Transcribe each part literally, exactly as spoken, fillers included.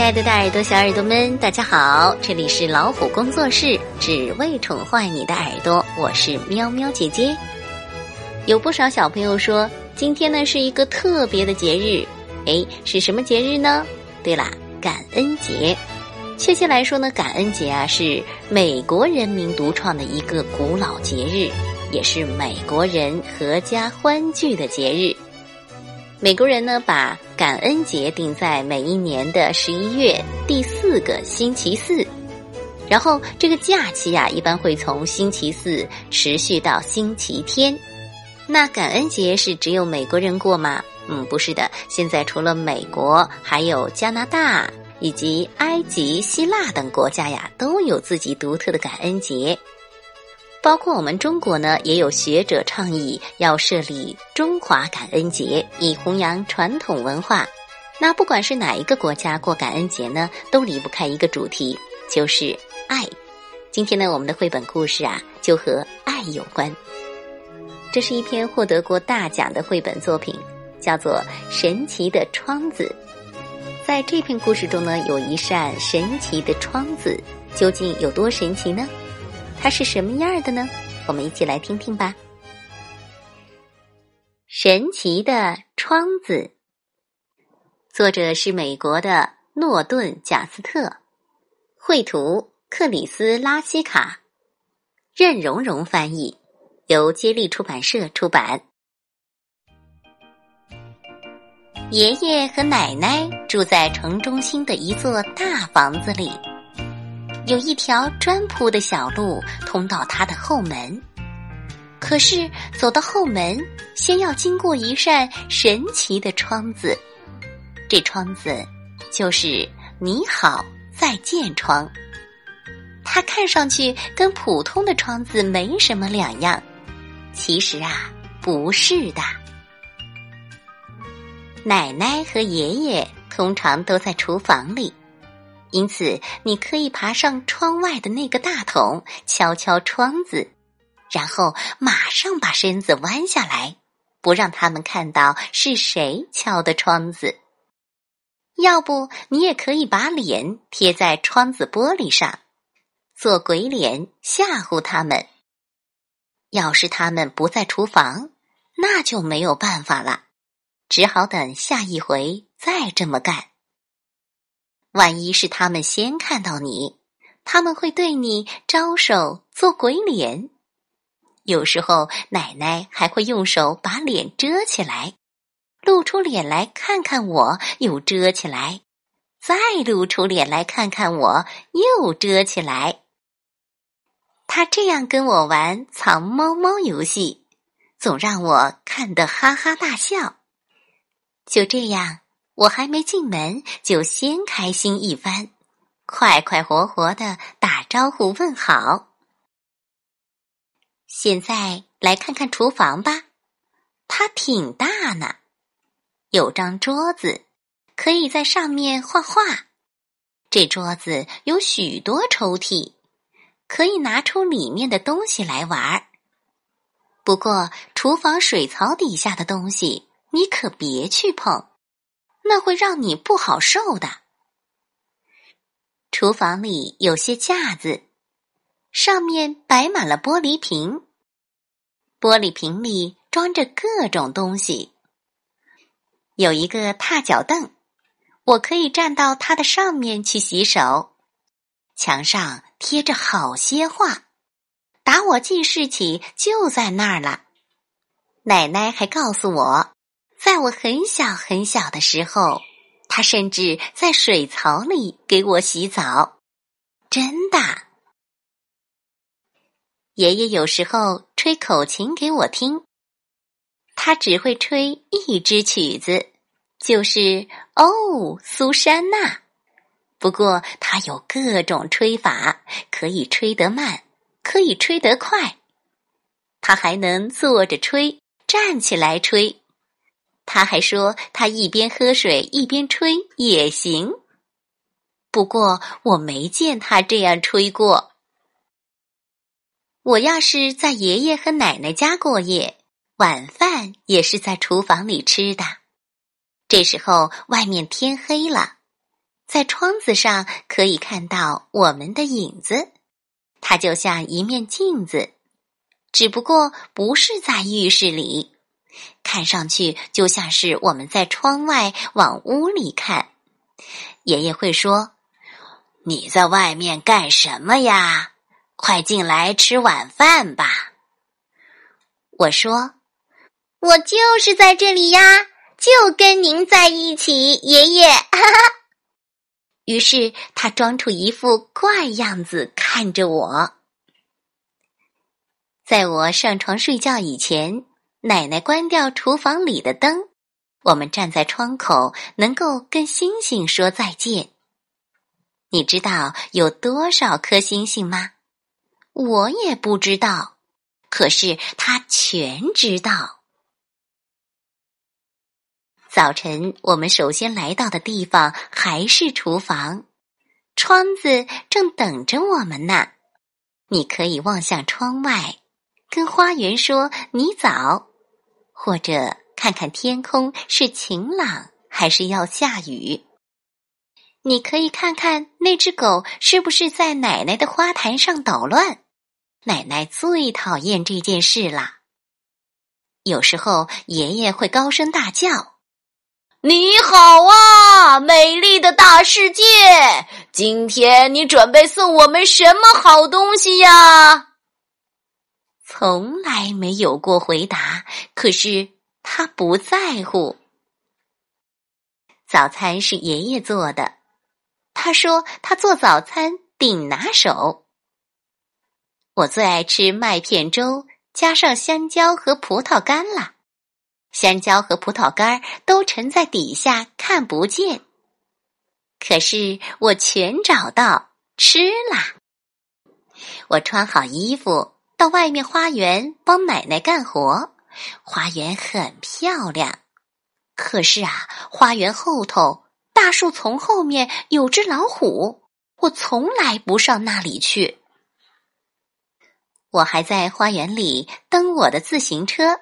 亲爱的大耳朵小耳朵们，大家好，这里是老虎工作室，只为宠坏你的耳朵，我是喵喵姐姐。有不少小朋友说今天呢是一个特别的节日，诶，是什么节日呢？对啦，感恩节。确切来说呢，感恩节啊是美国人民独创的一个古老节日，也是美国人合家欢聚的节日。美国人呢把感恩节定在每一年的十一月第四个星期四，然后这个假期啊一般会从星期四持续到星期天。那感恩节是只有美国人过吗？嗯，不是的，现在除了美国，还有加拿大以及埃及、希腊等国家呀，都有自己独特的感恩节。包括我们中国呢，也有学者倡议要设立中华感恩节，以弘扬传统文化。那不管是哪一个国家过感恩节呢，都离不开一个主题，就是爱。今天呢，我们的绘本故事啊，就和爱有关。这是一篇获得过大奖的绘本作品，叫做《神奇的窗子》。在这篇故事中呢，有一扇神奇的窗子，究竟有多神奇呢？它是什么样的呢？我们一起来听听吧。神奇的窗子，作者是美国的诺顿·贾斯特，绘图克里斯·拉西卡，任蓉蓉翻译，由接力出版社出版。爷爷和奶奶住在城中心的一座大房子里，有一条砖铺的小路通到他的后门。可是走到后门，先要经过一扇神奇的窗子，这窗子就是你好再见窗。它看上去跟普通的窗子没什么两样，其实啊，不是的。奶奶和爷爷通常都在厨房里，因此你可以爬上窗外的那个大桶，敲敲窗子，然后马上把身子弯下来，不让他们看到是谁敲的窗子。要不你也可以把脸贴在窗子玻璃上，做鬼脸吓唬他们。要是他们不在厨房，那就没有办法了，只好等下一回再这么干。万一是他们先看到你，他们会对你招手做鬼脸。有时候奶奶还会用手把脸遮起来，露出脸来看看我，又遮起来，再露出脸来看看我，又遮起来。他这样跟我玩藏猫猫游戏，总让我看得哈哈大笑。就这样，我还没进门就先开心一番，快快活活地打招呼问好。现在来看看厨房吧，它挺大呢，有张桌子，可以在上面画画。这桌子有许多抽屉，可以拿出里面的东西来玩。不过，厨房水槽底下的东西你可别去碰，那会让你不好受的。厨房里有些架子，上面摆满了玻璃瓶，玻璃瓶里装着各种东西。有一个踏脚凳，我可以站到它的上面去洗手。墙上贴着好些画，打我记事起就在那儿了。奶奶还告诉我，在我很小很小的时候，他甚至在水槽里给我洗澡，真的。爷爷有时候吹口琴给我听，他只会吹一支曲子，就是哦，苏珊娜。不过他有各种吹法，可以吹得慢，可以吹得快，他还能坐着吹，站起来吹。他还说他一边喝水一边吹也行，不过我没见他这样吹过。我要是在爷爷和奶奶家过夜，晚饭也是在厨房里吃的。这时候外面天黑了，在窗子上可以看到我们的影子，它就像一面镜子，只不过不是在浴室里，看上去就像是我们在窗外往屋里看。爷爷会说，你在外面干什么呀？快进来吃晚饭吧。我说，我就是在这里呀，就跟您在一起，爷爷。于是他装出一副怪样子看着我。在我上床睡觉以前，奶奶关掉厨房里的灯，我们站在窗口，能够跟星星说再见。你知道有多少颗星星吗？我也不知道，可是他全知道。早晨，我们首先来到的地方还是厨房，窗子正等着我们呢。你可以望向窗外，跟花园说你早，或者看看天空是晴朗还是要下雨。你可以看看那只狗是不是在奶奶的花坛上捣乱，奶奶最讨厌这件事啦。有时候爷爷会高声大叫，你好啊，美丽的大世界，今天你准备送我们什么好东西呀？从来没有过回答，可是他不在乎。早餐是爷爷做的，他说他做早餐顶拿手。我最爱吃麦片粥，加上香蕉和葡萄干啦。香蕉和葡萄干都沉在底下看不见，可是我全找到吃啦。我穿好衣服到外面花园帮奶奶干活，花园很漂亮。可是啊，花园后头大树丛后面有只老虎，我从来不上那里去。我还在花园里蹬我的自行车，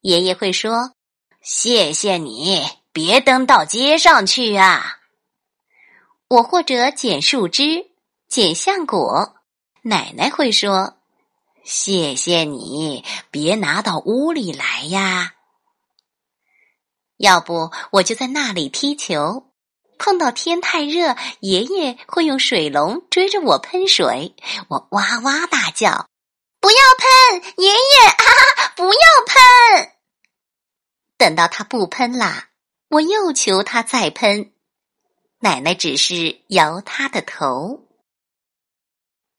爷爷会说，谢谢你，别蹬到街上去啊。我或者捡树枝，捡橡果，奶奶会说，谢谢你，别拿到屋里来呀。要不我就在那里踢球，碰到天太热，爷爷会用水龙追着我喷水，我哇哇大叫，不要喷，爷爷啊，不要喷。等到他不喷啦，我又求他再喷，奶奶只是摇他的头。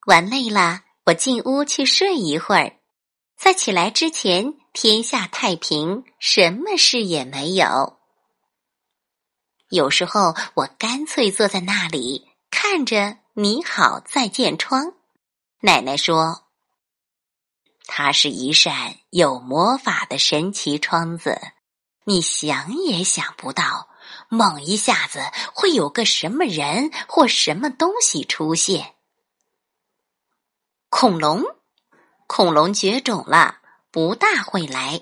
玩累啦，我进屋去睡一会儿，在起来之前天下太平，什么事也没有。有时候我干脆坐在那里看着你好再见窗。奶奶说，它是一扇有魔法的神奇窗子，你想也想不到，猛一下子会有个什么人或什么东西出现。恐龙，恐龙绝种了，不大会来。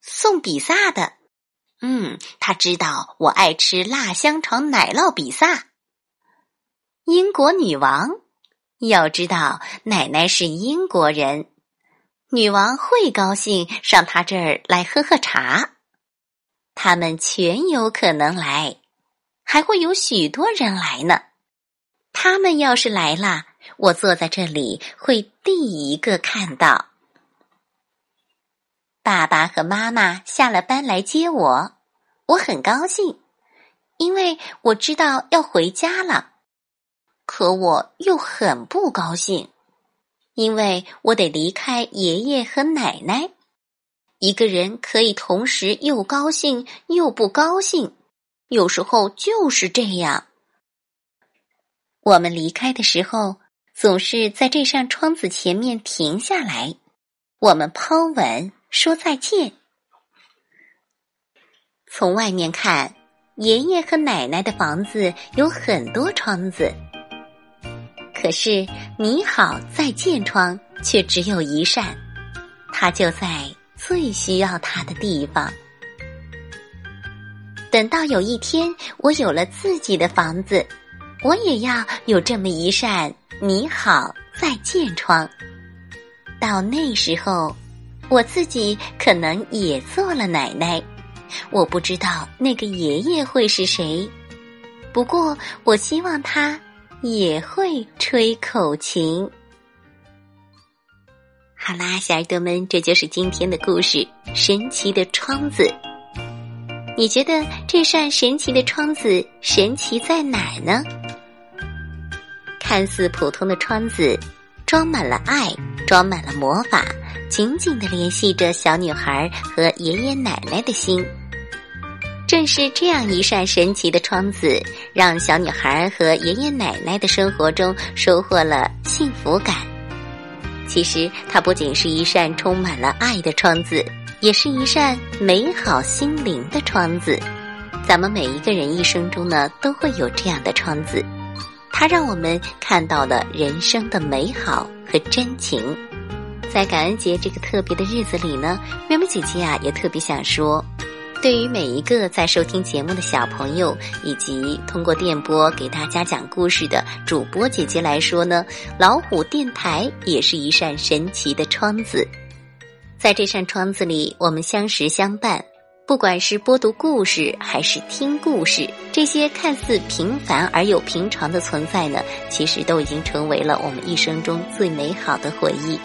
送比萨的，嗯，他知道我爱吃辣香肠奶酪比萨。英国女王，要知道奶奶是英国人，女王会高兴上她这儿来喝喝茶。他们全有可能来，还会有许多人来呢。他们要是来了，我坐在这里会第一个看到。爸爸和妈妈下了班来接我，我很高兴，因为我知道要回家了。可我又很不高兴，因为我得离开爷爷和奶奶。一个人可以同时又高兴又不高兴，有时候就是这样。我们离开的时候，总是在这扇窗子前面停下来，我们抛吻说再见。从外面看，爷爷和奶奶的房子有很多窗子，可是你好再见窗却只有一扇，它就在最需要它的地方。等到有一天我有了自己的房子，我也要有这么一扇你好再见窗。到那时候，我自己可能也做了奶奶，我不知道那个爷爷会是谁，不过我希望他也会吹口琴。好啦，小耳朵们，这就是今天的故事，神奇的窗子。你觉得这扇神奇的窗子神奇在哪儿呢？看似普通的窗子，装满了爱，装满了魔法，紧紧地联系着小女孩和爷爷奶奶的心。正是这样一扇神奇的窗子，让小女孩和爷爷奶奶的生活中收获了幸福感。其实它不仅是一扇充满了爱的窗子，也是一扇美好心灵的窗子。咱们每一个人一生中呢，都会有这样的窗子，它让我们看到了人生的美好和真情。在感恩节这个特别的日子里呢，瑞美姐姐啊，也特别想说，对于每一个在收听节目的小朋友，以及通过电波给大家讲故事的主播姐姐来说呢，老虎电台也是一扇神奇的窗子。在这扇窗子里，我们相识相伴，不管是播读故事还是听故事，这些看似平凡而又平常的存在呢，其实都已经成为了我们一生中最美好的回忆。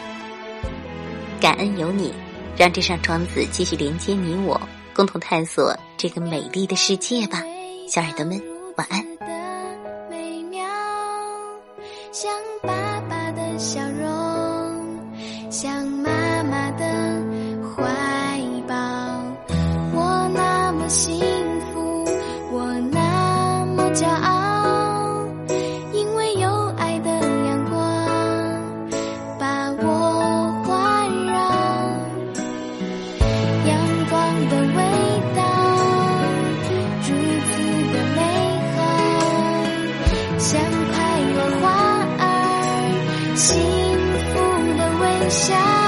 感恩有你，让这扇窗子继续连接你我，共同探索这个美丽的世界吧。小耳朵们，晚安。美妙像爸爸的笑容，像妈妈的怀抱，我那么幸福，我那么骄傲，因为有爱的阳光把我环绕，阳光的温像快乐花儿，幸福的微笑。